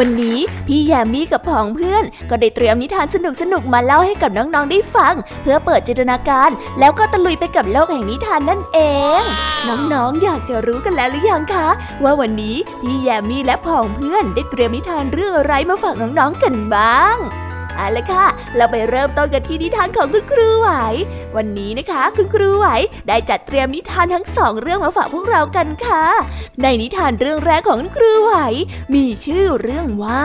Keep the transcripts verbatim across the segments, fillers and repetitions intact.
วันนี้พี่แยมมี่กับผองเพื่อนก็ได้เตรียมนิทานสนุกๆมาเล่าให้กับน้องๆได้ฟังเพื่อเปิดจินตนาการแล้วก็ตะลุยไปกับโลกแห่งนิทานนั่นเองน้องๆอยากจะรู้กันแล้วหรือยังคะว่าวันนี้พี่แยมมี่และผองเพื่อนได้เตรียมนิทานเรื่องอะไรมาฝากน้องๆกันบ้างเอาละค่ะเราไปเริ่มต้นกันที่นิทานของคุณครูไหววันนี้นะคะคุณครูไหวได้จัดเตรียมนิทานทั้งสองเรื่องมาฝากพวกเรากันค่ะในนิทานเรื่องแรกของคุณครูไหวมีชื่อเรื่องว่า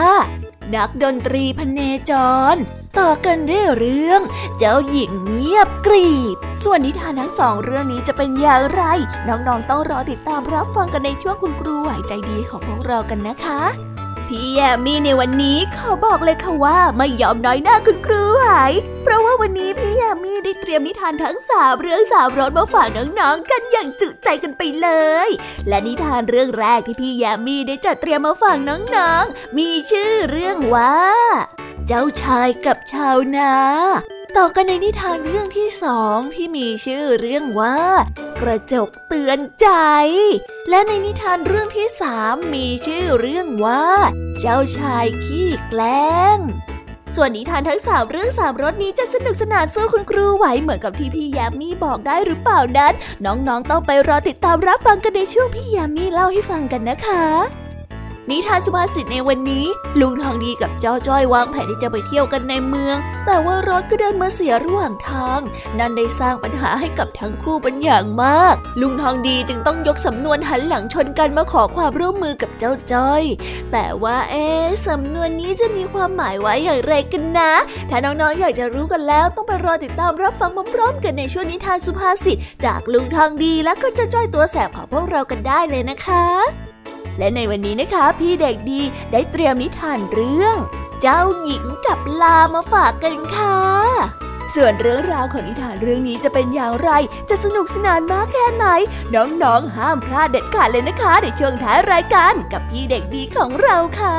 นักดนตรีพเนจรต่อกันด้วยเรื่องเจ้าหญิงเงียบกรีบส่วนนิทานทั้งสองเรื่องนี้จะเป็นอย่างไรน้องๆต้องรอติดตามรับฟังกันในช่วงคุณครูไหวใจดีของพวกเรากันนะคะพี่แยมมี่ในวันนี้ขอบอกเลยค่ะว่าไม่ยอมน้อยหน้าคุณครูไหวเพราะว่าวันนี้พี่แยมมี่ได้เตรียมนิทานทั้งสามเรื่องสามรสมาฝากน้องๆกันอย่างจุใจกันไปเลยและนิทานเรื่องแรกที่พี่แยมมี่ได้จัดเตรียมมาฝากน้องๆมีชื่อเรื่องว่าเจ้าชายกับชาวนาต่อกันในนิทานเรื่องที่สองที่มีชื่อเรื่องว่ากระจกเตือนใจและในนิทานเรื่องที่สามมีชื่อเรื่องว่าเจ้าชายขี้แกล้งส่วนนิทานทั้งสามเรื่องสามรสนี้จะสนุกสนานสู้คุณครูไหวเหมือนกับที่พี่ยามีบอกได้หรือเปล่านั้นน้องๆต้องไปรอติดตามรับฟังกันในช่วงพี่ยามีเล่าให้ฟังกันนะคะนิทานสุภาษิตในวันนี้ลุงทองดีกับเจ้าจ้อยวางแผนที่จะไปเที่ยวกันในเมืองแต่ว่ารถก็เดินมาเสียระหว่างทางนั่นได้สร้างปัญหาให้กับทั้งคู่เป็นอย่างมากลุงทองดีจึงต้องยกสำนวนหันหลังชนกันมาขอความร่วมมือกับเจ้าจ้อยแต่ว่าเอ๊ะสำนวนนี้จะมีความหมายไว้อย่างไรกันนะถ้าน้องๆ อ, อยากจะรู้กันแล้วต้องไปรอติดตามรับฟังพร้อมๆกันในช่วงนิทานสุภาษิตจากลุงทองดีและก็เจ้าจ้อยตัวแสบของพวกเรากันได้เลยนะคะและในวันนี้นะคะพี่เด็กดีได้เตรียมนิทานเรื่องเจ้าหญิงกับลามาฝากกันค่ะส่วนเรื่องราวของนิทานเรื่องนี้จะเป็นอย่างไรจะสนุกสนานมากแค่ไหนน้องๆห้ามพลาดเด็ดขาดเลยนะคะในช่วงท้ายรายการกับพี่เด็กดีของเราค่ะ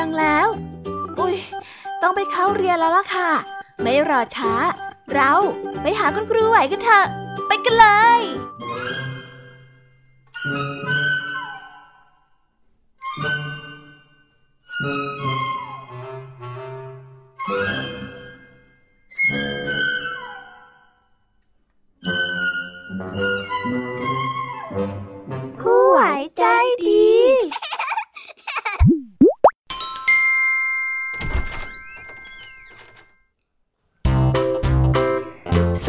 ดังแล้วอุ๊ยต้องไปเข้าเรียนแล้วล่ะค่ะไม่รอช้าเราไปหาคุณครูไหวกันเถอะไปกันเลยครูไหวใจดีส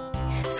ส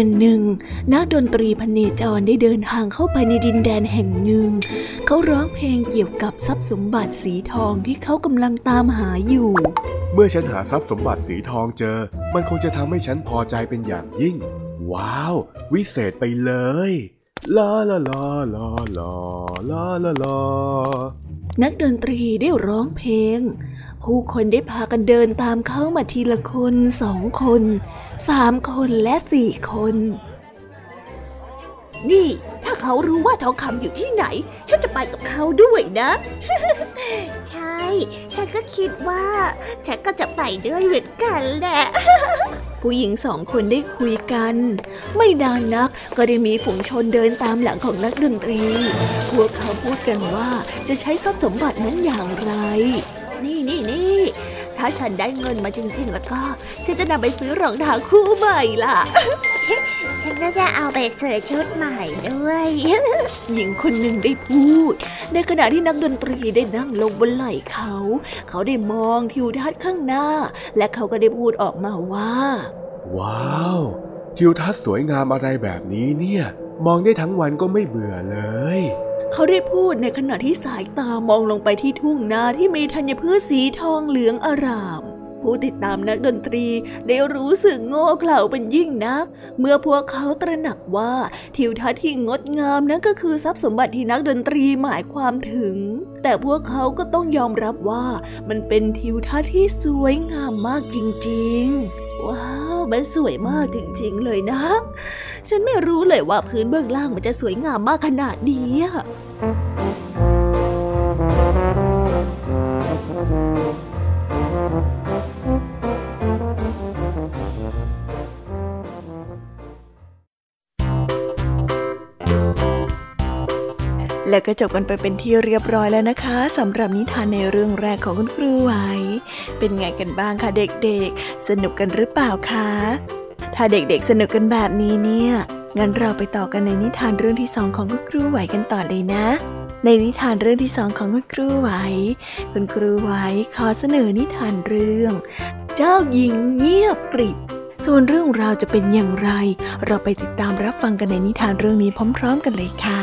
วันหนึ่งนักดนตรีพเนจรได้เดินทางเข้าไปในดินแดนแห่งหนึ่งเขาร้องเพลงเกี่ยวกับทรัพย์สมบัติสีทองที่เขากำลังตามหาอยู่เมื่อฉันหาทรัพย์สมบัติสีทองเจอมันคงจะทำให้ฉันพอใจเป็นอย่างยิ่งว้าววิเศษไปเลยลาลาลาลาลาลาลาลานักดนตรีได้ร้องเพลงผู้คนได้พากันเดินตามเขามาทีละคนสองคนสามคนและสี่คนนี่ถ้าเขารู้ว่าทองคำอยู่ที่ไหนฉันจะไปกับเขาด้วยนะ ใช่ฉันก็คิดว่าฉันก็จะไปด้วยเหมือนกันแหละ ผู้หญิงสองคนได้คุยกันไม่นานนักก็ได้มีฝูงชนเดินตามหลังของนักดนตรีพวกเขาพูดกันว่าจะใช้ทรัพย์สมบัตินั้นอย่างไรนี่นี่นี่ถ้าฉันได้เงินมาจริงๆแล้วก็ฉันจะนำไปซื้อรองเท้าคู่ใหม่ล่ะ ฉันก็จะเอาไปซื้อชุดใหม่ด้วย หญิงคนหนึ่งได้พูดในขณะที่นักดนตรีได้นั่งลงบนไหล่เขาเขาได้มองทิวทัศน์ข้างหน้าและเขาก็ได้พูดออกมาว่าว้าวทิวทัศน์สวยงามอะไรแบบนี้เนี่ยมองได้ทั้งวันก็ไม่เบื่อเลยเขาได้พูดในขณะที่สายตามองลงไปที่ทุ่งนาที่มีธัญพืชสีทองเหลืองอร่ามผู้ติดตามนักดนตรีได้รู้สึกโง่เขลาเป็นยิ่งนักเมื่อพวกเขาตระหนักว่าทิวทัศน์ที่งดงามนั้นก็คือทรัพย์สมบัติที่นักดนตรีหมายความถึงแต่พวกเขาก็ต้องยอมรับว่ามันเป็นทิวทัศน์ที่สวยงามมากจริงๆว้าวมันสวยมากจริงๆเลยนะฉันไม่รู้เลยว่าพื้นเบื้องล่างมันจะสวยงามมากขนาดนี้และก็จบกันไปเป็นที่เรียบร้อยแล้วนะคะสำหรับนิทานในเรื่องแรกของคุณครูไหวเป็นไงกันบ้างคะเด็กๆสนุกกันหรือเปล่าคะถ้าเด็กๆสนุกกันแบบนี้เนี่ยงั้นเราไปต่อกันในนิทานเรื่องที่สองของคุณครูไหวกันต่อเลยนะในนิทานเรื่องที่สองของคุณครูไหวคุณครูไหวขอเสนอนิทานเรื่องเจ้าหญิงเงียบกริบส่วนเรื่องราวจะเป็นอย่างไรเราไปติดตามรับฟังกันในนิทานเรื่องนี้พร้อมๆกันเลยค่ะ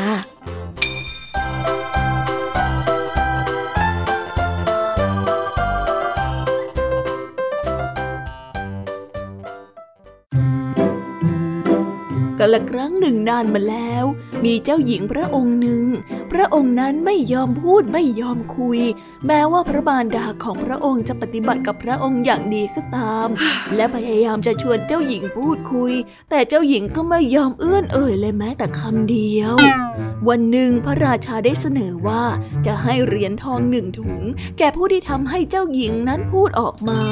กาลครั้งหนึ่งนานมาแล้วมีเจ้าหญิงพระองค์หนึ่งพระองค์นั้นไม่ยอมพูดไม่ยอมคุยแม้ว่าพระมารดาของพระองค์จะปฏิบัติกับพระองค์อย่างดีก็ตามและพยายามจะชวนเจ้าหญิงพูดคุยแต่เจ้าหญิงก็ไม่ยอมเอื้อนเอ่ยเลยแม้แต่คำเดียววันหนึ่งพระราชาได้เสนอว่าจะให้เหรียญทองหนึ่งถุงแก่ผู้ที่ทำให้เจ้าหญิงนั้นพูดออกมา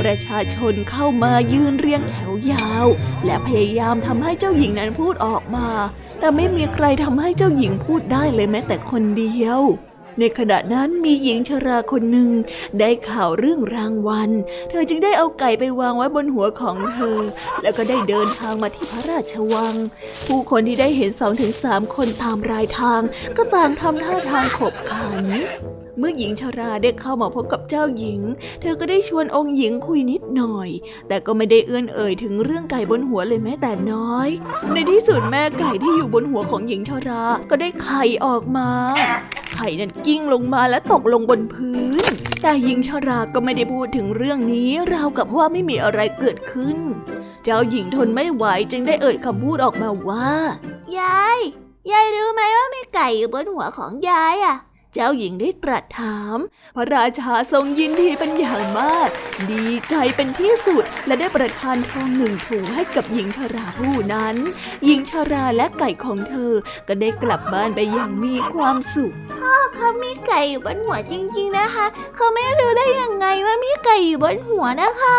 ประชาชนเข้ามายืนเรียงแถวยาวและพยายามทำให้เจ้าหญิงนั้นพูดออกมาแต่ไม่มีใครทำให้เจ้าหญิงพูดได้เลยแม้แต่คนเดียวในขณะนั้นมีหญิงชราคนหนึ่งได้ข่าวเรื่องรางวัลเธอจึงได้เอาไก่ไปวางไว้บนหัวของเธอแล้วก็ได้เดินทางมาที่พระราชวังผู้คนที่ได้เห็นสองถึงสามคนตามรายทางก็ต่างทำท่าทางขบขันเมื่อหญิงชราได้เข้ามาพบกับเจ้าหญิงเธอก็ได้ชวนองค์หญิงคุยนิดหน่อยแต่ก็ไม่ได้เอื้อนเอ่ยถึงเรื่องไก่บนหัวเลยแม้แต่น้อยในที่สุดแม่ไก่ที่อยู่บนหัวของหญิงชราก็ได้ไข่ออกมาไข่นั้นกิ้งลงมาและตกลงบนพื้นแต่หญิงชราก็ไม่ได้พูดถึงเรื่องนี้ราวกับว่าไม่มีอะไรเกิดขึ้นเจ้าหญิงทนไม่ไหวจึงได้เอ่ยคำพูดออกมาว่ายายยายรู้ไหมว่ามีไก่อยู่บนหัวของยายอ่ะเจ้าหญิงได้ตรัสถามพระราชาทรงยินดีเป็นอย่างมากดีใจเป็นที่สุดและได้ประทานทองหนึ่งถุงให้กับหญิงชราผู้นั้นหญิงชราและไก่ของเธอก็ได้กลับบ้านไปอย่างมีความสุขพ่อเขามีไก่อยู่บนหัวจริงๆนะคะเขาไม่รู้ได้ยังไงว่ามีไก่อยู่บนหัวนะคะ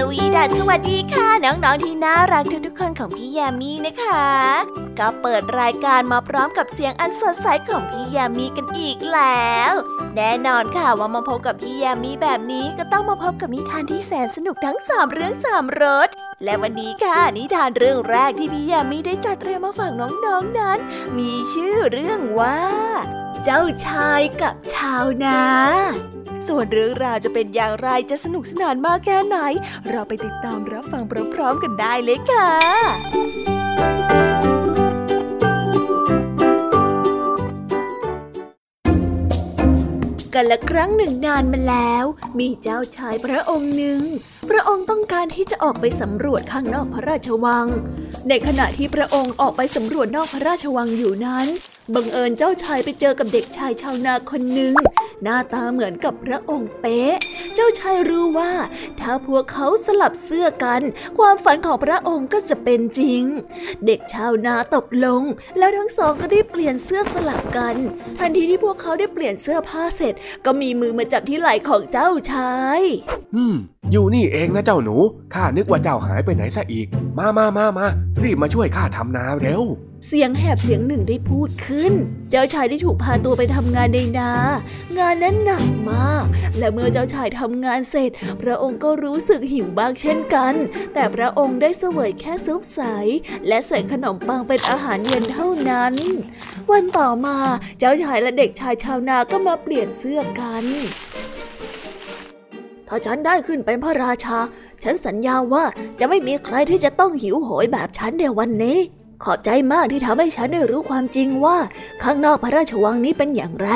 สวีดัสสวัสดีค่ะน้องๆที่น่ารักทุกๆคนของพี่ยามีนะคะก็เปิดรายการมาพร้อมกับเสียงอันสดใสของพี่ยามีกันอีกแล้วแน่นอนค่ะว่ามาพบกับพี่ยามีแบบนี้ก็ต้องมาพบกับนิทานที่แสนสนุกทั้งสามเรื่องสามรสและวันนี้ค่ะนิทานเรื่องแรกที่พี่ยามีได้จัดเตรียมมาฝากน้องๆนั้นมีชื่อเรื่องว่าเจ้าชายกับชาวนาส่วนเรื่องราวจะเป็นอย่างไรจะสนุกสนานมากแค่ไหนเราไปติดตามรับฟังพร้อมๆกันได้เลยค่ะกันละครั้งหนึ่งนานมาแล้วมีเจ้าชายพระองค์หนึ่งพระองค์ต้องการที่จะออกไปสำรวจข้างนอกพระราชวังในขณะที่พระองค์ออกไปสำรวจนอกพระราชวังอยู่นั้นบังเอิญเจ้าชายไปเจอกับเด็กชายชาวนาคนหนึ่งหน้าตาเหมือนกับพระองค์เป๊ะเจ้าชายรู้ว่าถ้าพวกเขาสลับเสื้อกันความฝันของพระองค์ก็จะเป็นจริงเด็กชาวนาตกลงแล้วทั้งสองก็ได้เปลี่ยนเสื้อสลับกันทันทีที่พวกเขาได้เปลี่ยนเสื้อผ้าเสร็จก็มีมือมาจับที่ไหล่ของเจ้าชายอืมอยู่นี่เองนะเจ้าหนูข้านึกว่าเจ้าหายไปไหนซะอีกมามามามารีบมาช่วยข้าทำนาเร็วเสียงแหบเสียงหนึ่งได้พูดขึ้นเจ้าชายได้ถูกพาตัวไปทำงานในนางานนั้นหนักมากและเมื่อเจ้าชายทำงานเสร็จพระองค์ก็รู้สึกหิวบ้างเช่นกันแต่พระองค์ได้เสวยแค่ซุปใสและใส่ขนมปังเป็นอาหารเย็นเท่านั้นวันต่อมาเจ้าชายและเด็กชายชาวนาก็มาเปลี่ยนเสื้อกันถ้าฉันได้ขึ้นเป็นพระราชาฉันสัญญาว่าจะไม่มีใครที่จะต้องหิวโหยแบบฉันในวันนี้ขอบใจมากที่ทำให้ฉันได้รู้ความจริงว่าข้างนอกพระราชวังนี้เป็นอย่างไร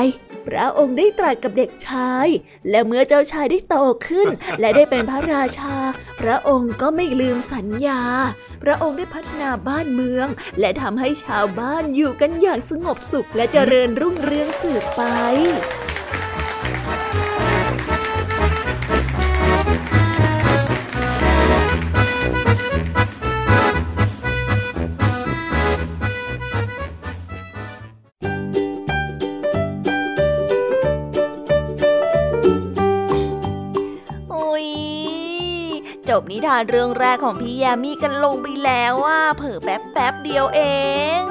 พระองค์ได้ตรัสกับเด็กชายและเมื่อเจ้าชายได้โตขึ้นและได้เป็นพระราชาพระองค์ก็ไม่ลืมสัญญาพระองค์ได้พัฒนาบ้านเมืองและทำให้ชาวบ้านอยู่กันอย่างสงบสุขและเจริญรุ่งเรืองสืบไปจบนิทานเรื่องแรกของพี่ยามีกันลงไปแล้วว่าเผลอแป๊บแป๊บเดียวเอง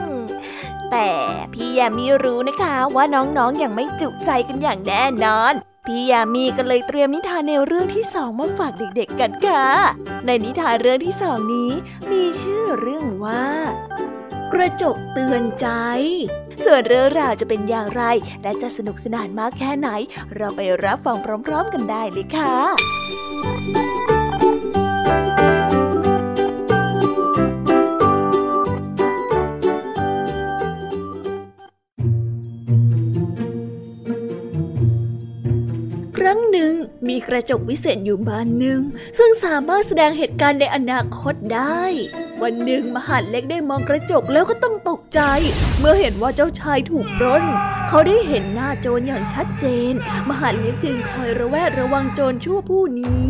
แต่พี่ยามีรู้นะคะว่าน้องๆยังไม่จุใจกันอย่างแน่นอนพี่ยามีก็เลยเตรียมนิทานแนวเรื่องที่สองมาฝากเด็กๆกันค่ะในนิทานเรื่องที่สองนี้มีชื่อเรื่องว่ากระจกเตือนใจส่วนเรื่องราวจะเป็นอย่างไรและจะสนุกสนานมากแค่ไหนเราไปรับฟังพร้อมๆกันได้เลยค่ะมีกระจกวิเศษอยู่บานหนึ่งซึ่งสามารถแสดงเหตุการณ์ในอนาคตได้วันหนึ่งมหาดเล็กได้มองกระจกแล้วก็ต้องตกใจเมื่อเห็นว่าเจ้าชายถูกปล้นเขาได้เห็นหน้าโจรอย่างชัดเจนมหาดเล็กจึงคอยระแวดระวังโจรชั่วผู้นี้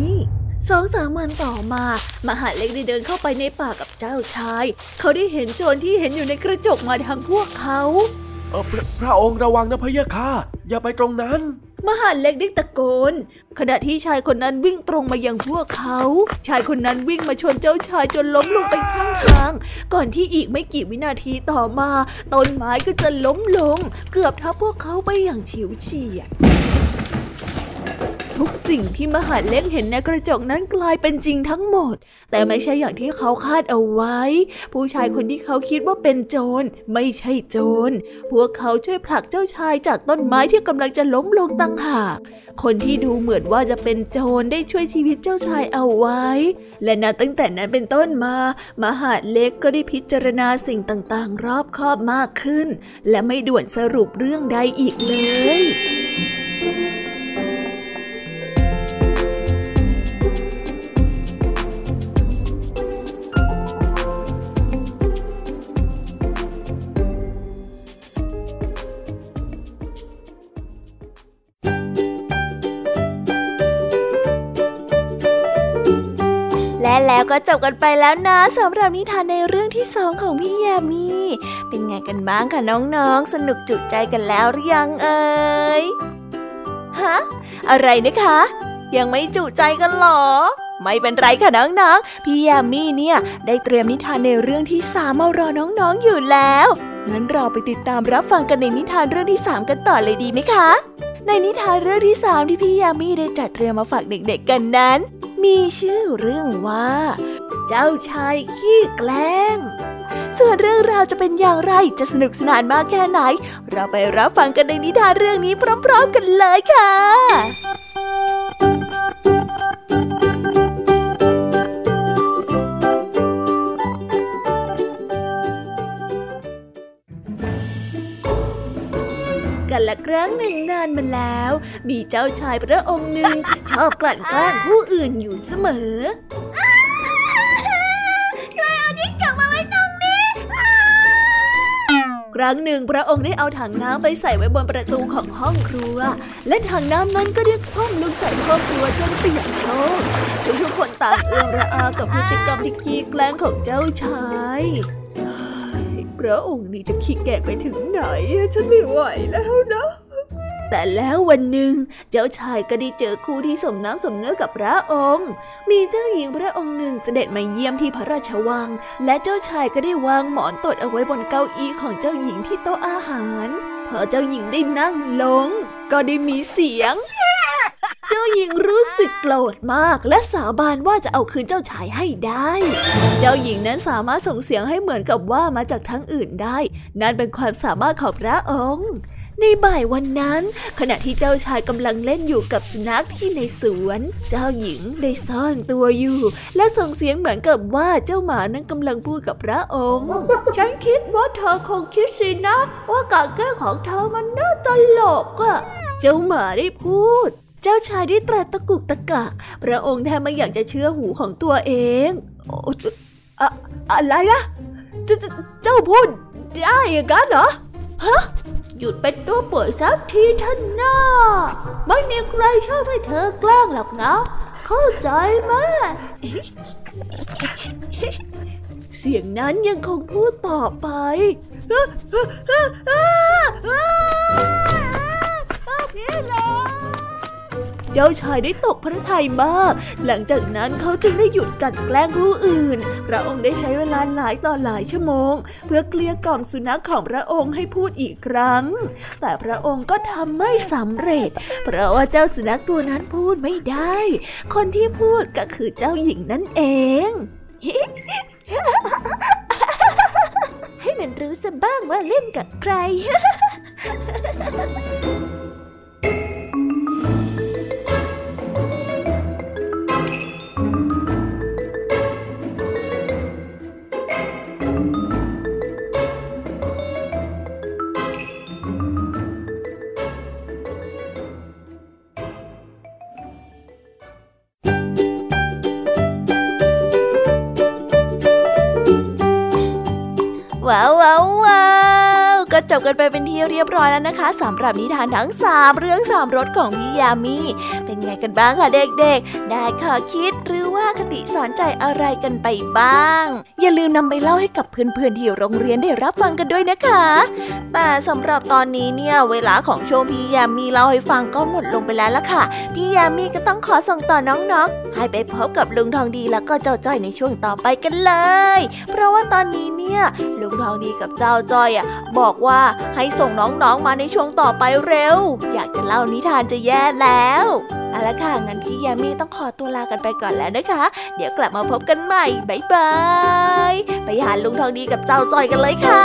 สองสามวันต่อมามหาดเล็กได้เดินเข้าไปในป่ากับเจ้าชายเขาได้เห็นโจรที่เห็นอยู่ในกระจกมาทางพวกเขาเออ พ, พระองค์ระวังนะพะยะค่ะอย่าไปตรงนั้นมหาดเล็กได้ตะโกนขณะที่ชายคนนั้นวิ่งตรงมายังพวกเขาชายคนนั้นวิ่งมาชนเจ้าชายจนล้มลงไปข้างทางก่อนที่อีกไม่กี่วินาทีต่อมาต้นไม้ก็จะล้มลงเกือบทับพวกเขาไปอย่างเฉียวเฉียดทุกสิ่งที่มหาดเล็กเห็นในกระจกนั้นกลายเป็นจริงทั้งหมดแต่ไม่ใช่อย่างที่เขาคาดเอาไว้ผู้ชายคนที่เขาคิดว่าเป็นโจรไม่ใช่โจรพวกเขาช่วยผลักเจ้าชายจากต้นไม้ที่กำลังจะล้มลงต่างหากคนที่ดูเหมือนว่าจะเป็นโจรได้ช่วยชีวิตเจ้าชายเอาไว้และนับตั้งแต่นั้นเป็นต้นมามหาดเล็กก็ได้พิจารณาสิ่งต่างๆรอบคอบมากขึ้นและไม่ด่วนสรุปเรื่องใดอีกเลยและแล้วก็จบกันไปแล้วนะสำหรับนิทานในเรื่องที่สองของพี่ยามีเป็นไงกันบ้างคะน้องๆสนุกจุใจกันแล้วหรือยังเอ่ยฮะอะไรนะคะยังไม่จุใจกันหรอ ไม่เป็นไรค่ะน้องๆพี่ยามี่เนี่ยได้เตรียมนิทานในเรื่องที่สามมารอน้องๆอยู่แล้วงั้นเราไปติดตามรับฟังกันในนิทานเรื่องที่สามกันต่อเลยดีไหมคะในนิทานเรื่องที่สามที่พี่ยามี่ได้จัดเตรียมมาฝากเด็กๆกันนั้นมีชื่อเรื่องว่าเจ้าชายขี้แกล้งส่วนเรื่องราวจะเป็นอย่างไรจะสนุกสนานมากแค่ไหนเราไปรับฟังกันในนิทานเรื่องนี้พร้อมๆกันเลยค่ะกันละครั้งหนึ่งนานมาแล้วมีเจ้าชายพระองค์หนึ่งชอบกลั่นแกล้งผู้อื่นอยู่เสมอใครเอาจิ้งจอกมาไว้ตรงนี้ครั้งหนึ่งพระองค์ได้เอาถังน้ำไปใส่ไว้บนประตูของห้องครัวและถังน้ำนั้นก็ได้คว่ำลงใส่ห้องครัวจนเปียกโชกทุกคนต่างเอือมระอากับพฤติกรรมที่ขี้แกล้งของเจ้าชายพระองค์นี่จะขี้แกล้งไปถึงไหนฉันไม่ไหวแล้วนะแต่แล้ววันหนึ่งเจ้าชายก็ได้เจอคู่ที่สมน้ำสมเนื้อกับพระองค์มีเจ้าหญิงพระองค์หนึ่งเสด็จมาเยี่ยมที่พระราชวังและเจ้าชายก็ได้วางหมอนตดเอาไว้บนเก้าอี้ของเจ้าหญิงที่โต๊ะอาหารพอเจ้าหญิงได้นั่งลงก็ได้มีเสียง เจ้าหญิงรู้สึกโกรธมากและสาบานว่าจะเอาคืนเจ้าชายให้ได้เจ้าหญิงนั้นสามารถส่งเสียงให้เหมือนกับว่ามาจากทางอื่นได้นั่นเป็นความสามารถของพระองค์ในบ่ายวันนั้นขณะที่เจ้าชายกำลังเล่นอยู่กับสุนัขที่ในสวนเจ้าหญิงได้ซ่อนตัวอยู่และส่งเสียงเหมือนกับว่าเจ้าหมานั้นกำลังพูดกับพระองค์ ฉันคิดว่าเธอคงคิดสินะว่าการแกล้งของเธอมันน่าตลกอะเจ้าหมาได้พูดเจ้าชายได้ตรัสตะกุกตะกักพระองค์แทบไม่อยากจะเชื่อหูของตัวเองอะอะไรนะเจ้าพูดได้อย่างนั้นเหรอฮะหยุดเป็นตัวป่วยสักทีท่านน่าไม่มีใครชอบให้เธอแกล้งหรอกนะเข้าใจไหมเสียงนั้นยังคงพูดต่อไปเจ้าชายได้ตกพระทัยมากหลังจากนั้นเขาจึงได้หยุดกลั่นแกล้งผู้อื่นพระองค์ได้ใช้เวลาหลายต่อหลายชั่วโมงเพื่อเกลี้ยกล่อมสุนัขของพระองค์ให้พูดอีกครั้งแต่พระองค์ก็ทำไม่สำเร็จเพราะว่าเจ้าสุนัขตัวนั้นพูดไม่ได้คนที่พูดก็คือเจ้าหญิงนั่นเองให้มันรู้ซะบ้างว่าเล่นกับใครว้าวว้าวก็จบกันไปเป็นที่เรียบร้อยแล้วนะคะสำหรับนิทานทั้งสามเรื่องสามรสของพี่ยามีเป็นไงกันบ้างคะเด็กๆได้ข้อคิดหรือว่าคติสอนใจอะไรกันไปบ้างอย่าลืมนำไปเล่าให้กับเพื่อนๆที่โรงเรียนได้รับฟังกันด้วยนะคะแต่สำหรับตอนนี้เนี่ยเวลาของโชว์พี่ยามีเล่าให้ฟังก็หมดลงไปแล้วล่ะค่ะพี่ยามีก็ต้องขอส่งต่อน้องๆให้ไปพบกับลุงทองดีแล้วก็เจ้าจ้อยในช่วงต่อไปกันเลยเพราะว่าตอนนี้เนี่ยลุงทองดีกับเจ้าจ้อยอ่ะบอกว่าให้ส่งน้องๆมาในช่วงต่อไปเร็วอยากจะเล่านิทานจะแย่แล้วเอาล่ะค่ะงั้นพี่ยามีต้องขอตัวลากันไปก่อนแล้วนะคะเดี๋ยวกลับมาพบกันใหม่บ๊ายบายไปหาลุงทองดีกับเจ้าจ้อยกันเลยค่ะ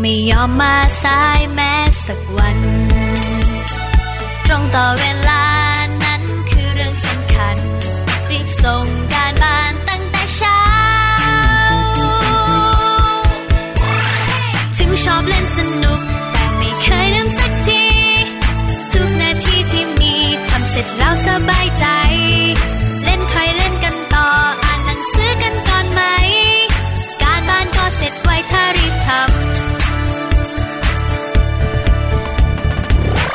ไม่ยอมมาสายแม้สักวันตรงต่อเวลานั้นคือเรื่องสำคัญรีบส่งการบ้านตั้งแต่เช้าถึงชอบเล่นสนุกแต่ไม่เคยลืมสักทีทุกนาทีที่มีทำเสร็จแล้วสบายใจเล่นค่อยเล่นกันต่ออ่านหนังสือกันก่อนไหมการบ้านก็เสร็จไวถ้ารีบทำ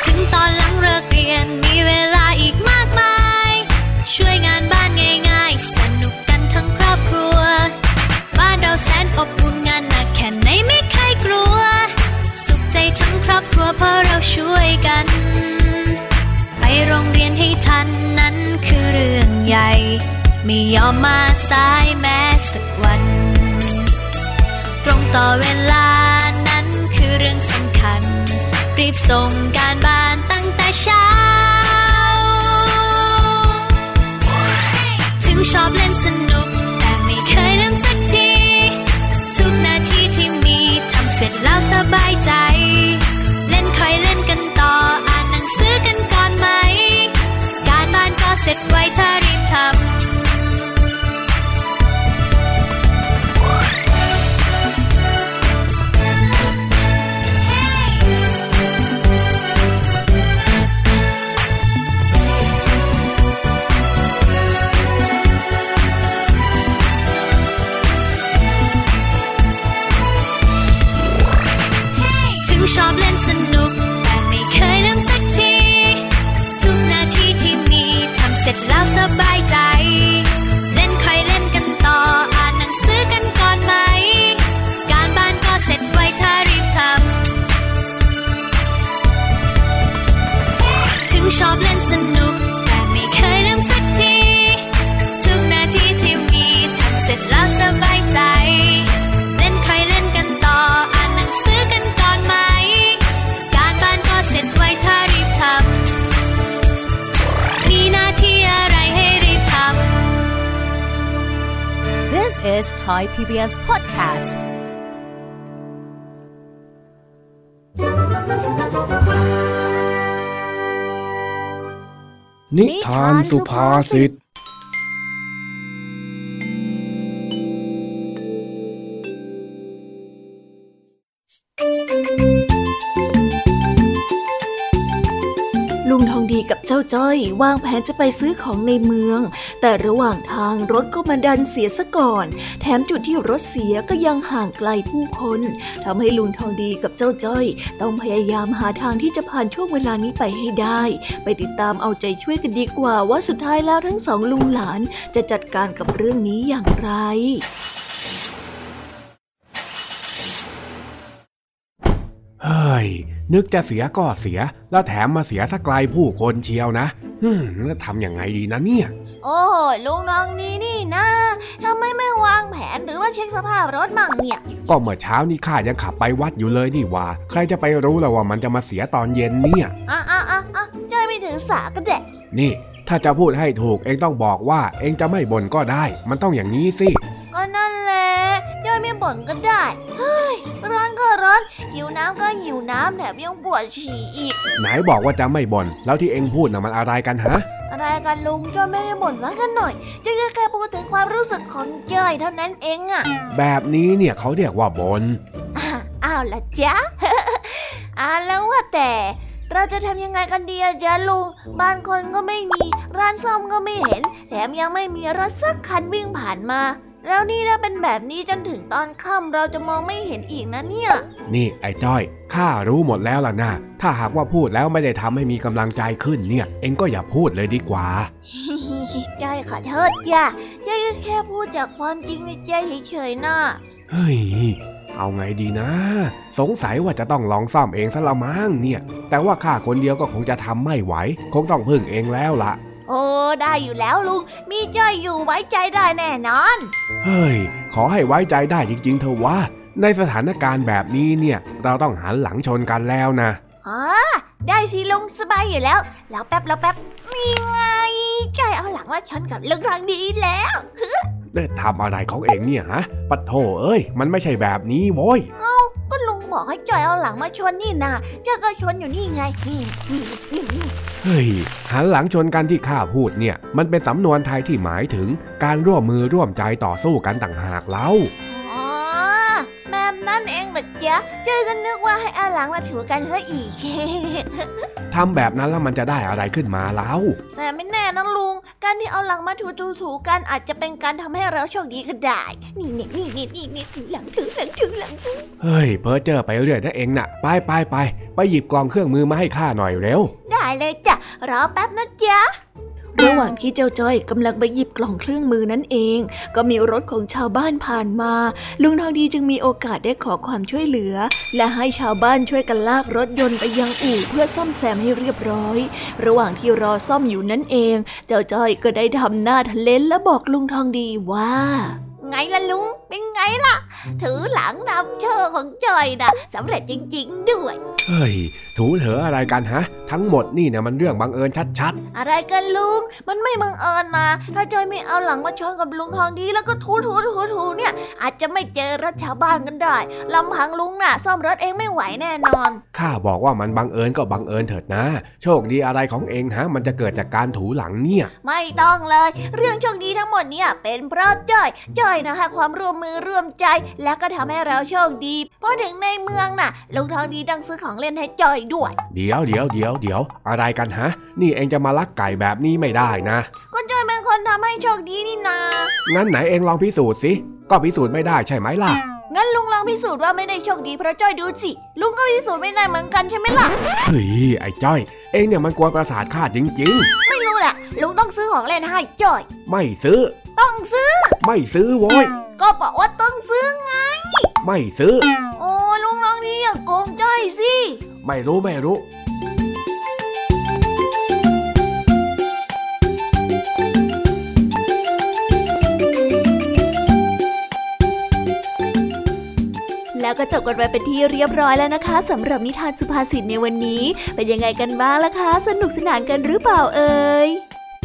ถึงตอนหลังเลิกเรียนมีเวลาอีกมากมายช่วยงานบ้านง่ายๆสนุกกันทั้งครอบครัวบ้านเราแสนอบอุ่นงานหนักแค่ไหนไม่เคยกลัวสุขใจทั้งครอบครัวเพราะเราช่วยกันไปโรงเรียนให้ทันนั้นคือเรื่องใหญ่ไม่ยอมมาสายแม้สักวันตรงต่อเวลานั้นคือเรื่องสำคัญรีบส่งการบ้านตั้งแต่เช้าถึงชอบเล่นสนุกแต่ไม่เคยลืมสักทีทุกนาทีที่มีทำเสร็จแล้วสบายใจเล่นค่อยเล่นกันต่ออ่านหนังสือกันก่อนไหมการบ้านก็เสร็จไวถ้ารีบทำชอบเล่นสนุกแต่ไม่เคยลืมสักทีทุกนาทีที่มีทำเสร็จแล้วสบายใจเล่นค่อยเล่นกันต่ออ่านหนังสือกันก่อนไหมการบ้านก็เสร็จไวถ้ารีบทำถึงชอบเล่นสนุกแต่ไม่เคยลืมสักทีทุกนาทีที่มีทำเสร็จแล้วสบายใจThis is Thai พี บี เอส Podcast. นิทานสุภาษิตลุงทองดีกับเจ้าจ้อยวางแผนจะไปซื้อของในเมืองแต่ระหว่างทางรถก็มาดันเสียซะก่อนแถมจุดที่รถเสียก็ยังห่างไกลผู้คนทำให้ลุงทองดีกับเจ้าจ้อยต้องพยายามหาทางที่จะผ่านช่วงเวลานี้ไปให้ได้ไปติดตามเอาใจช่วยกันดีกว่าว่าสุดท้ายแล้วทั้งสองลุงหลานจะจัดการกับเรื่องนี้อย่างไรเฮ้ยนึกจะเสียก็เสียแล้วแถมมาเสียซะไกลผู้คนเชียวนะฮึ่มแล้วทำยังไงดีนะเนี่ยโอ้ลุงน้องนี่นี่นะทำไมไม่วางแผนหรือว่าเช็คสภาพรถมั่งเนี่ยก็เมื่อเช้านี่ข้ายังขับไปวัดอยู่เลยนี่ว่าใครจะไปรู้ล่ะว่ามันจะมาเสียตอนเย็นเนี่ยอ่ะอ่ะอ่ะอ่ะใจไม่ถึงสากันแดะนี่ถ้าจะพูดให้ถูกเองต้องบอกว่าเองจะไม่บ่นก็ได้มันต้องอย่างนี้สิก็นั่นแหละย่อยไม่บ่นก็ได้เฮ้ยร้อนก็ร้อนหิวน้ำก็หิวน้ำแถมยังปวดฉี่อีกไหนบอกว่าจะไม่บ่นแล้วที่เอ็งพูดน่ะมันอะไรกันฮะอะไรกันลุงย่อยไม่ได้บ่นสักหน่อยจะแค่พูดถึงความรู้สึกของย่อยเท่านั้นเองอะแบบนี้เนี่ยเขาเรียกว่าบ่นอ้าวล่ะจ๊ะ อ้าวแล้วว่าแต่เราจะทำยังไงกันดีอะจ๊ะลุงบ้านคนก็ไม่มีร้านซ่อมก็ไม่เห็นแถมยังไม่มีรถสักคันวิ่งผ่านมาแล้วนี่ถ้าเป็นแบบนี้จนถึงตอนค่ำเราจะมองไม่เห็นอีกนะเนี่ยนี่ไอ้จ้อยข้ารู้หมดแล้วล่ะนะถ้าหากว่าพูดแล้วไม่ได้ทำให้มีกำลังใจขึ้นเนี่ยเอ็งก็อย่าพูดเลยดีกว่า จ้อยขอโทษจ้ะย่าแค่พูดจากความจริงในใจเฉยๆนะเฮ้ยเอาไงดีนะสงสัยว่าจะต้องลองซ่อมเองซะละมั้งเนี่ยแต่ว่าข้าคนเดียวก็คงจะทำไม่ไหวคงต้องพึ่งเองแล้วล่ะโอ้ได้อยู่แล้วลุงมีจ้อยอยู่ไว้ใจได้แน่นอนเฮ้ยขอให้ไว้ใจได้จริงๆเถอะวะในสถานการณ์แบบนี้เนี่ยเราต้องหันหลังชนกันแล้วนะอ๋อได้สิลุงสบายอยู่แล้วแล้วแป๊บแล้วแป๊บนี่ไงจ้อยเอาหลังว่าชนกับลุงทางดีแล้วได้ทำอะไรของเองเนี่ยฮะปัดโถเอ้ยมันไม่ใช่แบบนี้โว้ยเอ้าก็ลุง บอกให้จอยเอาหลังมาชนนี่นาจอยก็ชนอยู่นี่ไงเฮ้ยหันหลังชนกันที่ข้าพูดเนี่ยมันเป็นสำนวนไทยที่หมายถึงการร่วมมือร่วมใจต่อสู้กันต่างหากเล่าอ๋อแบบนั้นเองแบบเจ๊เจอกันนึกว่าให้เอาหลังมาถูกันซะอีกทำแบบนั้นแล้วมันจะได้อะไรขึ้นมาเล่าแต่ไม่แน่นะลุงการที่เอาหลังมาถูถูถูกันอาจจะเป็นการทำให้เราโชคดีก็ได้นี่นี่นี่นี่นี่นี่ถูหลังถูหลังถูหลังเฮ้ยเพ้อเจ้อไปเรื่อยนะเองน่ะไปไปไปไปหยิบกล่องเครื่องมือมาให้ข้าหน่อยเร็วได้เลยจ้ะรอแป๊บนะจ๊ะระหว่างที่เจ้าจ้อยกำลังไปหยิบกล่องเครื่องมือนั่นเองก็มีรถของชาวบ้านผ่านมาลุงทองดีจึงมีโอกาสได้ขอความช่วยเหลือและให้ชาวบ้านช่วยกันลากรถยนต์ไปยังอู่เพื่อซ่อมแซมให้เรียบร้อยระหว่างที่รอซ่อมอยู่นั่นเองเจ้าจ้อยก็ได้ทำหน้าทะเลนและบอกลุงทองดีว่าไงล่ะลุงเป็นไงล่ะถือหลังนำเชอของจอยนะสำเร็จจริงๆด้วยเฮ้ยถูเถออะไรกันฮะทั้งหมดนี่นะมันเรื่องบังเอิญชัดๆอะไรกันลุงมันไม่บังเอิญนะถ้าจอยไม่เอาหลังมาชนกับลุงทองดีแล้วก็ถูถูถูถูเนี่ยอาจจะไม่เจอรถชาวบ้านกันได้ลำพังลุงน่ะซ่อมรถเองไม่ไหวแน่นอนข้าบอกว่ามันบังเอิญก็บังเอิญเถิดนะโชคดีอะไรของเองฮะมันจะเกิดจากการถูหลังเนี่ยไม่ต้องเลยเรื่องโชคดีทั้งหมดเนี่ยเป็นเพราะจอยจอยนะฮะความร่วมมือร่วมใจและก็ทำให้เราโชคดีเพราะถึงในเมืองน่ะลุงทองดีดังซื้อของเล่นให้จอยด้วยเดี๋ยวเดี๋ยวเดี๋ยวเดี๋ยวอะไรกันฮะนี่เองจะมาลักไก่แบบนี้ไม่ได้นะก็จอยเป็นคนทำให้โชคดีนี่นางั้นไหนเองลองพิสูจน์สิก็พิสูจน์ไม่ได้ใช่ไหมล่ะงั้นลุงลองพิสูจน์ว่าไม่ได้โชคดีเพราะจ้อยดูสิลุงก็พิสูจน์ไม่ได้เหมือนกันใช่ไหมล่ะเฮ้ยไอ้จ้อยเองเนี่ยมันกวนประสาทข้าจริงๆไม่รู้แหละลุงต้องซื้อของเล่นให้จ้อยไม่ซื้อต้องซื้อไม่ซื้อโว้ยก็บอกว่าต้องซื้อไงไม่ซื้อโอ้ลุงลองนี่อย่าโกงจ้อยสิไม่รู้ไม่รู้แล้วก็จบกันไปเป็นที่เรียบร้อยแล้วนะคะสำหรับนิทานสุภาษิตในวันนี้เป็นยังไงกันบ้างล่ะคะสนุกสนานกันหรือเปล่าเอ่ย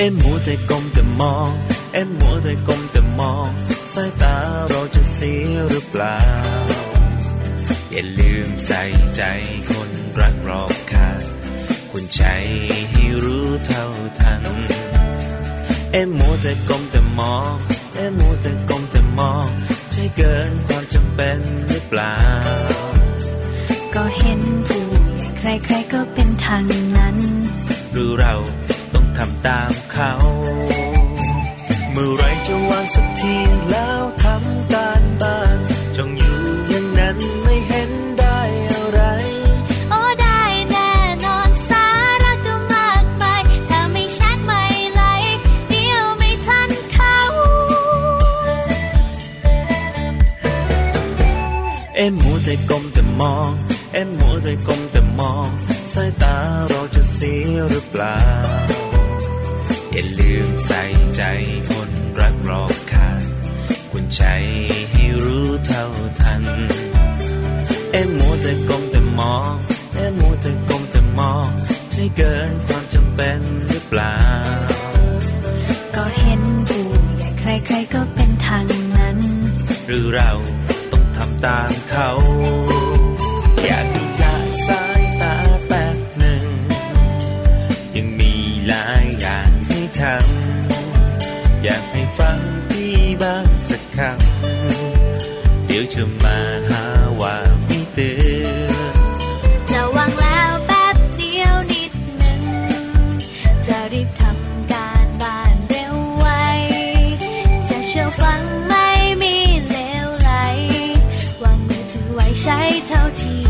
เอ็มมัวแต่ก้มแต่มองเอ็มมัวแต่ก้มแต่มองสายตาเราจะเสียหรือเปล่าอย่าลืมใส่ใจคนรักรอบข้างคุณใจให้รู้เท่าทันเอ็มมัวแต่ก้มแต่มองเอ็มมัวแต่ก้มแต่มองใช่เกินความจำเป็นหรือเปล่าก็เห็นผู้ใครๆก็เป็นทางนั้นหรือเราต้องทำตามเขาเมื่อไรจะวางสักทีแล้วทำตามบ้านจงอยู่อย่างนั้นไม่เห็นได้อะไรโอ้ได้แน่นอนสาระก็มากไปถ้าไม่ชัดไม่ไหลเดี๋ยวไม่ทันเขาเอ็มมัวแต่ก้มแต่มองเอ็มมัวแต่ก้มแต่มองสายตาเราจะเสียหรือเปล่าอย่าลืมใส่ใจคนรักรอบข้างคุณใจให้รู้เท่าทันเอ็มมัวแต่ก้มแต่มองเอ็มมัวแต่ก้มแต่มองใช่เกินความจำเป็นหรือเปล่าก็เห็นผู้ใหญ่ใครๆก็เป็นทางนั้นหรือเราต้องทำตามเขาอยากดูละสายตาแป๊บหนึ่งยังมีหลายอย่างให้ทำอยากให้ฟังพี่บ้างสักคำเดี๋ยวจะมาหาว่าไม่เตือนจะวางแล้วแป๊บเดียวนิดหนึ่งจะรีบทำการบ้านเร็วไวจะเชื่อฟังไม่มีเลวไหลวางมือถือไว้ใช้เท่าที่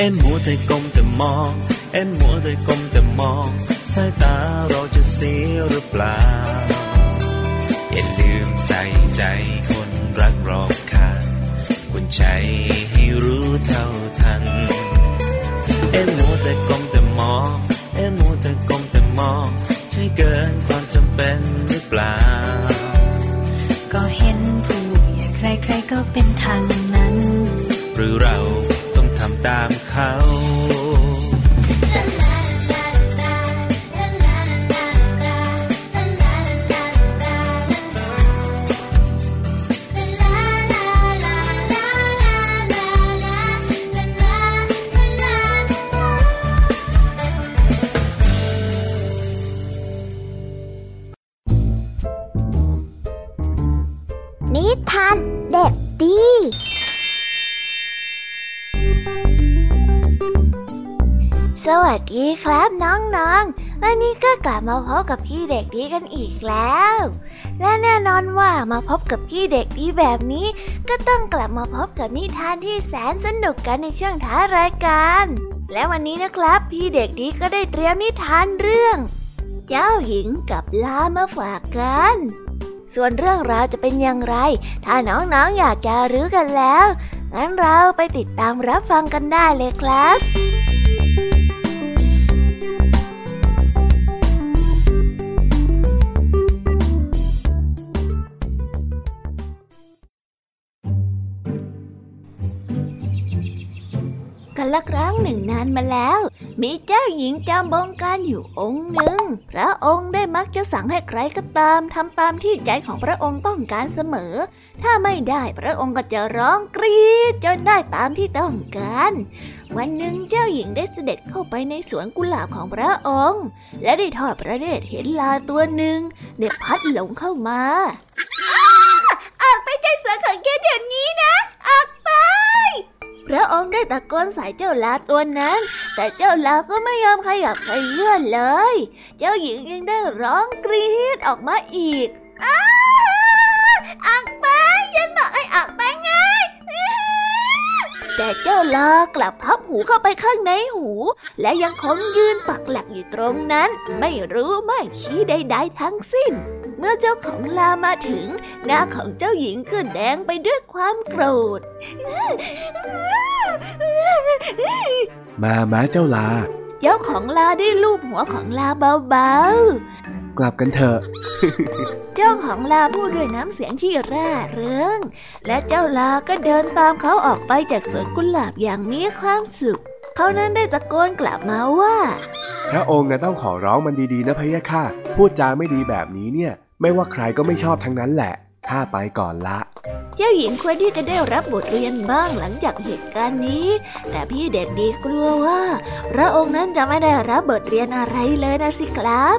เอ็มมัวแต่ก้มแต่มองเอ็มมัวแต่ก้มแต่มองสายตาเราจะเสียหรือเปล่าอย่าลืมใส่ใจคนรักรอบข้างคุณใจให้รู้เท่าทันเอ็มมัวแต่ก้มแต่มองเอ็มมัวแต่ก้มแต่มองใช่เกินความจำเป็นหรือเปล่าก็เห็นผู้ใหญ่ใครๆก็เป็นทางนั้นหรือเราทำตามเขานิทานเด็กดีสวัสดีครับน้องๆวันนี้ก็กลับมาพบกับพี่เด็กดีกันอีกแล้วและแน่นอนว่ามาพบกับพี่เด็กดีแบบนี้ก็ต้องกลับมาพบกับนิทานที่แสนสนุกกันในช่วงท้ายรายการและวันนี้นะครับพี่เด็กดีก็ได้เตรียมนิทานเรื่องเจ้าหญิงกับลามาฝากกันส่วนเรื่องราวจะเป็นอย่างไรถ้าน้องๆอยากจะรู้กันแล้วงั้นเราไปติดตามรับฟังกันได้เลยครับกันละครั้งหนึ่งนานมาแล้วมีเจ้าหญิงจอมบงการอยู่องค์หนึ่งพระองค์ได้มักจะสั่งให้ใครก็ตามทำตามที่ใจของพระองค์ต้องการเสมอถ้าไม่ได้พระองค์ก็จะร้องกรี๊ดจนได้ตามที่ต้องการวันหนึ่งเจ้าหญิงได้เสด็จเข้าไปในสวนกุหลาบของพระองค์และได้ทอดพระเนตรเห็นลาตัวหนึ่งเด็ดพัดหลงเข้ามาออกไปจากสวนของแกเดี๋ยวนี้นะออกไปพระองค์ได้ตะโกนใส่เจ้าลาตัวนั้นแต่เจ้าลาก็ไม่ยอมขยับขยื่นเลยเจ้าหญิงยังได้ร้องกรี๊ดออกมาอีกอ้าออกไปยันบอกให้ออกไปไงแต่เจ้าลากลับพับหูเข้าไปข้างในหูและยังคงยืนปักหลักอยู่ตรงนั้นไม่รู้ไม่ชี้ใดๆทั้งสิ้นเมื่อเจ้าของลามาถึงหน้าของเจ้าหญิงก็แดงไปด้วยความโกรธมามาเจ้าลาเจ้าของลาได้ลูบหัวของลาเบาๆกลับกันเถอะเจ้าของลาพูดด้วยน้ำเสียงที่ร่าเริงและเจ้าลาก็เดินตามเขาออกไปจากสวนกุหลาบอย่างมีความสุข เขานั้นได้ตะโกนกลับมาว่าพระองค์ต้องขอร้องมันดีๆนะพะยะค่ะพูดจาไม่ดีแบบนี้เนี่ยไม่ว่าใครก็ไม่ชอบทั้งนั้นแหละข้าไปก่อนละเจ้าหญิงควรที่จะได้รับบทเรียนบ้างหลังจากเหตุการณ์นี้แต่พี่เด็กดีกลัวว่าพระองค์นั้นจะไม่ได้รับบทเรียนอะไรเลยนะสิครับ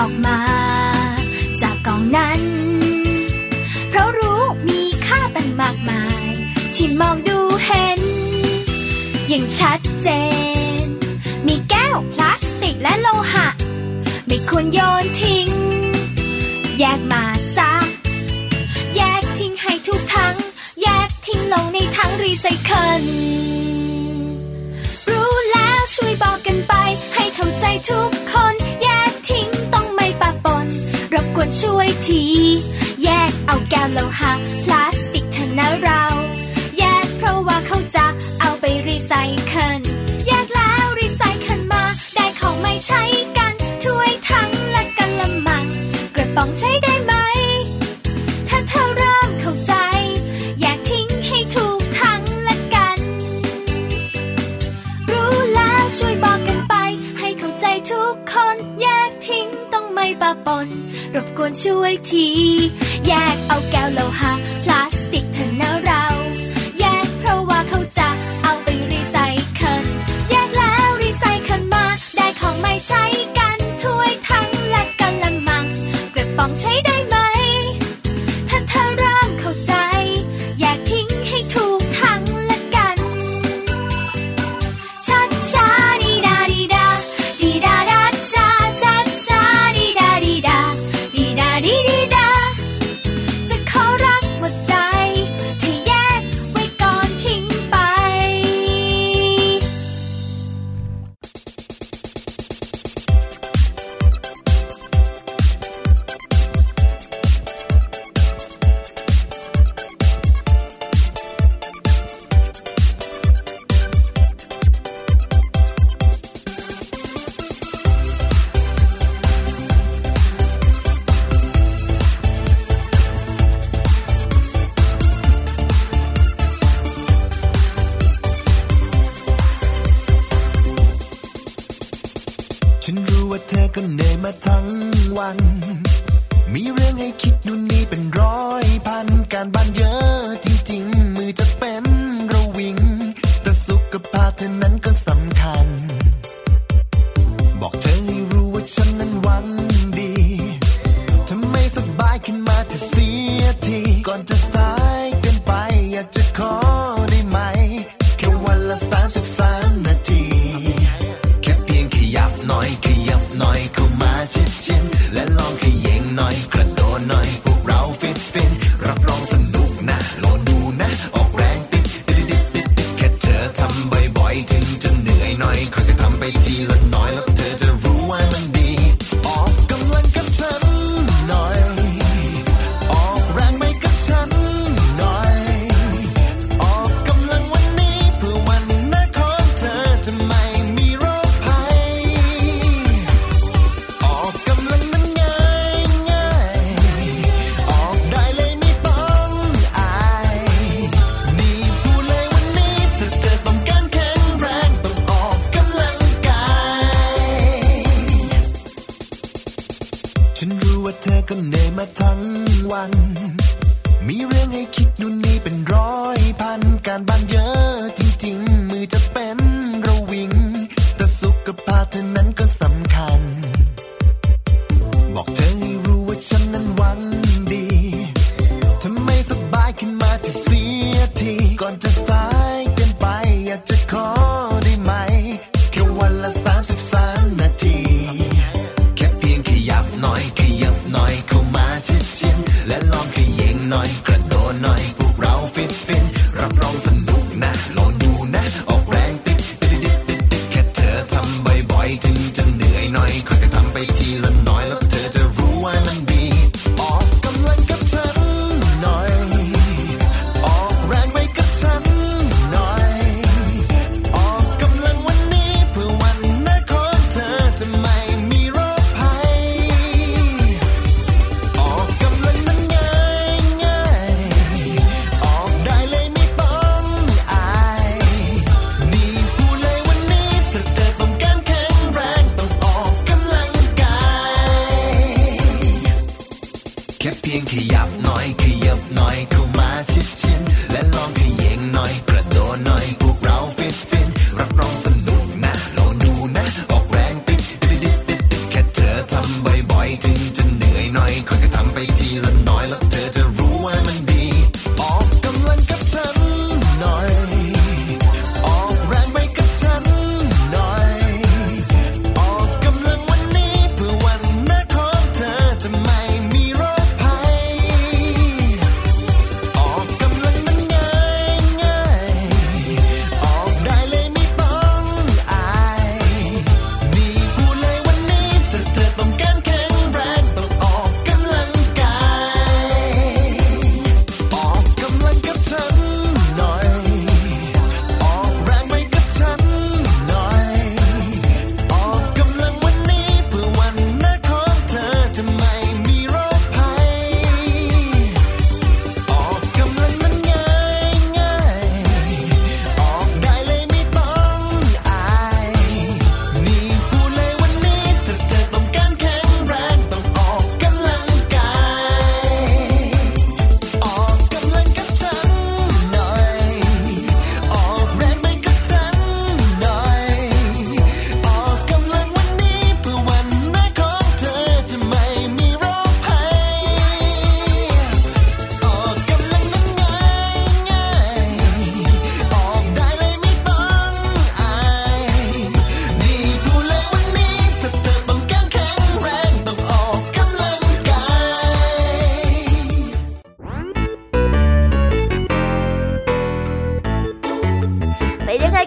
ออกมาจากกองนั้นเพราะรู้มีค่าต่างมากมายที่มองดูเห็นอย่างชัดเจนมีแก้วพลาสติกและโลหะไม่ควรโยนทิ้งแยกมาซะแยกทิ้งให้ทุกทั้งแยกทิ้งลงในถังรีไซเคิลรู้แล้วช่วยบอกกันไปให้เข้าใจทุกคนแยกทิ้งต้องไม่ปะปนรบกวนช่วยทีแยกเอาแก้วโลหะพลาสติกเถอะนะเราแยกเพราะว่าเขาจะเอาไปรีไซเคิลแยกแล้วรีไซเคิลมาได้ของไม่ใช้กันถ้วยทั้งและกระมังกระป๋องใช้ได้ไหมถ้าเธอเริ่มเข้าใจแยกทิ้งให้ถูกทั้งและกันรู้แล้วช่วยบอกกันไปให้เข้าใจทุกคนแยกทิ้งต้องไม่ปะปนรบกวนช่วยทีแยกเอาแก้วโลหะพลาสติกเถอะนะเราแยกเพราะว่าเขาจะเอาไปรีไซเคิลแยกแล้วรีไซเคิลมาได้ของไม่ใช้กันถ้วยทั้งและกระมังกระป๋องใช้ได้ไหมถ้าเธอเริ่มเข้าใจแยกทิ้งให้ถูกทั้งและกันช้าๆดีดาดีดาดีดาดาช้าช้าๆดีดาดีดาดีดาดีดีดาจะขอรักหมดใจถ้าแยกไว้ก่อนทิ้งไป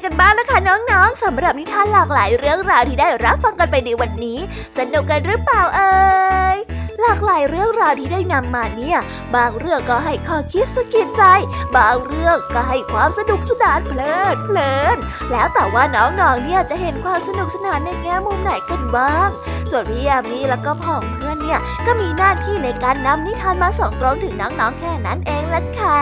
กันบ้างล่ะคะน้องๆสำหรับนิทานหลากหลายเรื่องราวที่ได้รับฟังกันไปในวันนี้สนุกกันหรือเปล่าเอ่ยหลากหลายเรื่องราวที่ได้นำมาเนี่ยบางเรื่องก็ให้ข้อคิดสะกิดใจบางเรื่องก็ให้ความสนุกสนานเพลิดเพลินแล้วแต่ว่าน้องๆเนี่ยจะเห็นความสนุกสนานในแง่มุมไหนกันบ้างส่วนพี่ยามีแล้วก็พ่องเพื่อนเนี่ยก็มีหน้าที่ในการนำนิทานมาส่งตรงถึงน้องๆแค่นั้นเองล่ะค่ะ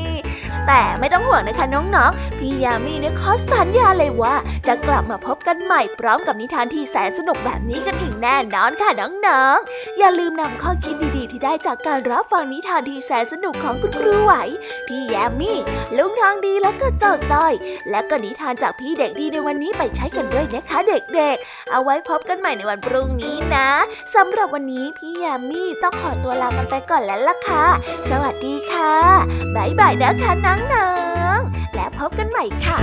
แต่ไม่ต้องห่วงนะคะน้องๆพี่ยามีเนี่ยขอสัญญาเลยว่าจะกลับมาพบกันใหม่พร้อมกับนิทานที่แสนสนุกแบบนี้กันอีกแน่นอนค่ะน้องๆอย่าลืมนำข้อคิดดีๆที่ได้จากการรับฟังนิทานที่แสนสนุกของคุณครูไหวพี่ยามีลุงทองดีแล้วก็เจ้าจ้อยและก็นิทานจากพี่เด็กดีในวันนี้ไปใช้กันด้วยนะคะเด็กๆเอาไว้พบกันใหม่ในวันพรุ่งนี้นะสำหรับวันนี้พี่ยามีต้องขอตัวลากันไปก่อนแล้วล่ะค่ะสวัสดีค่ะบ๊ายบายนะคะน้องๆแล้วพบกันใหม่ค่ะ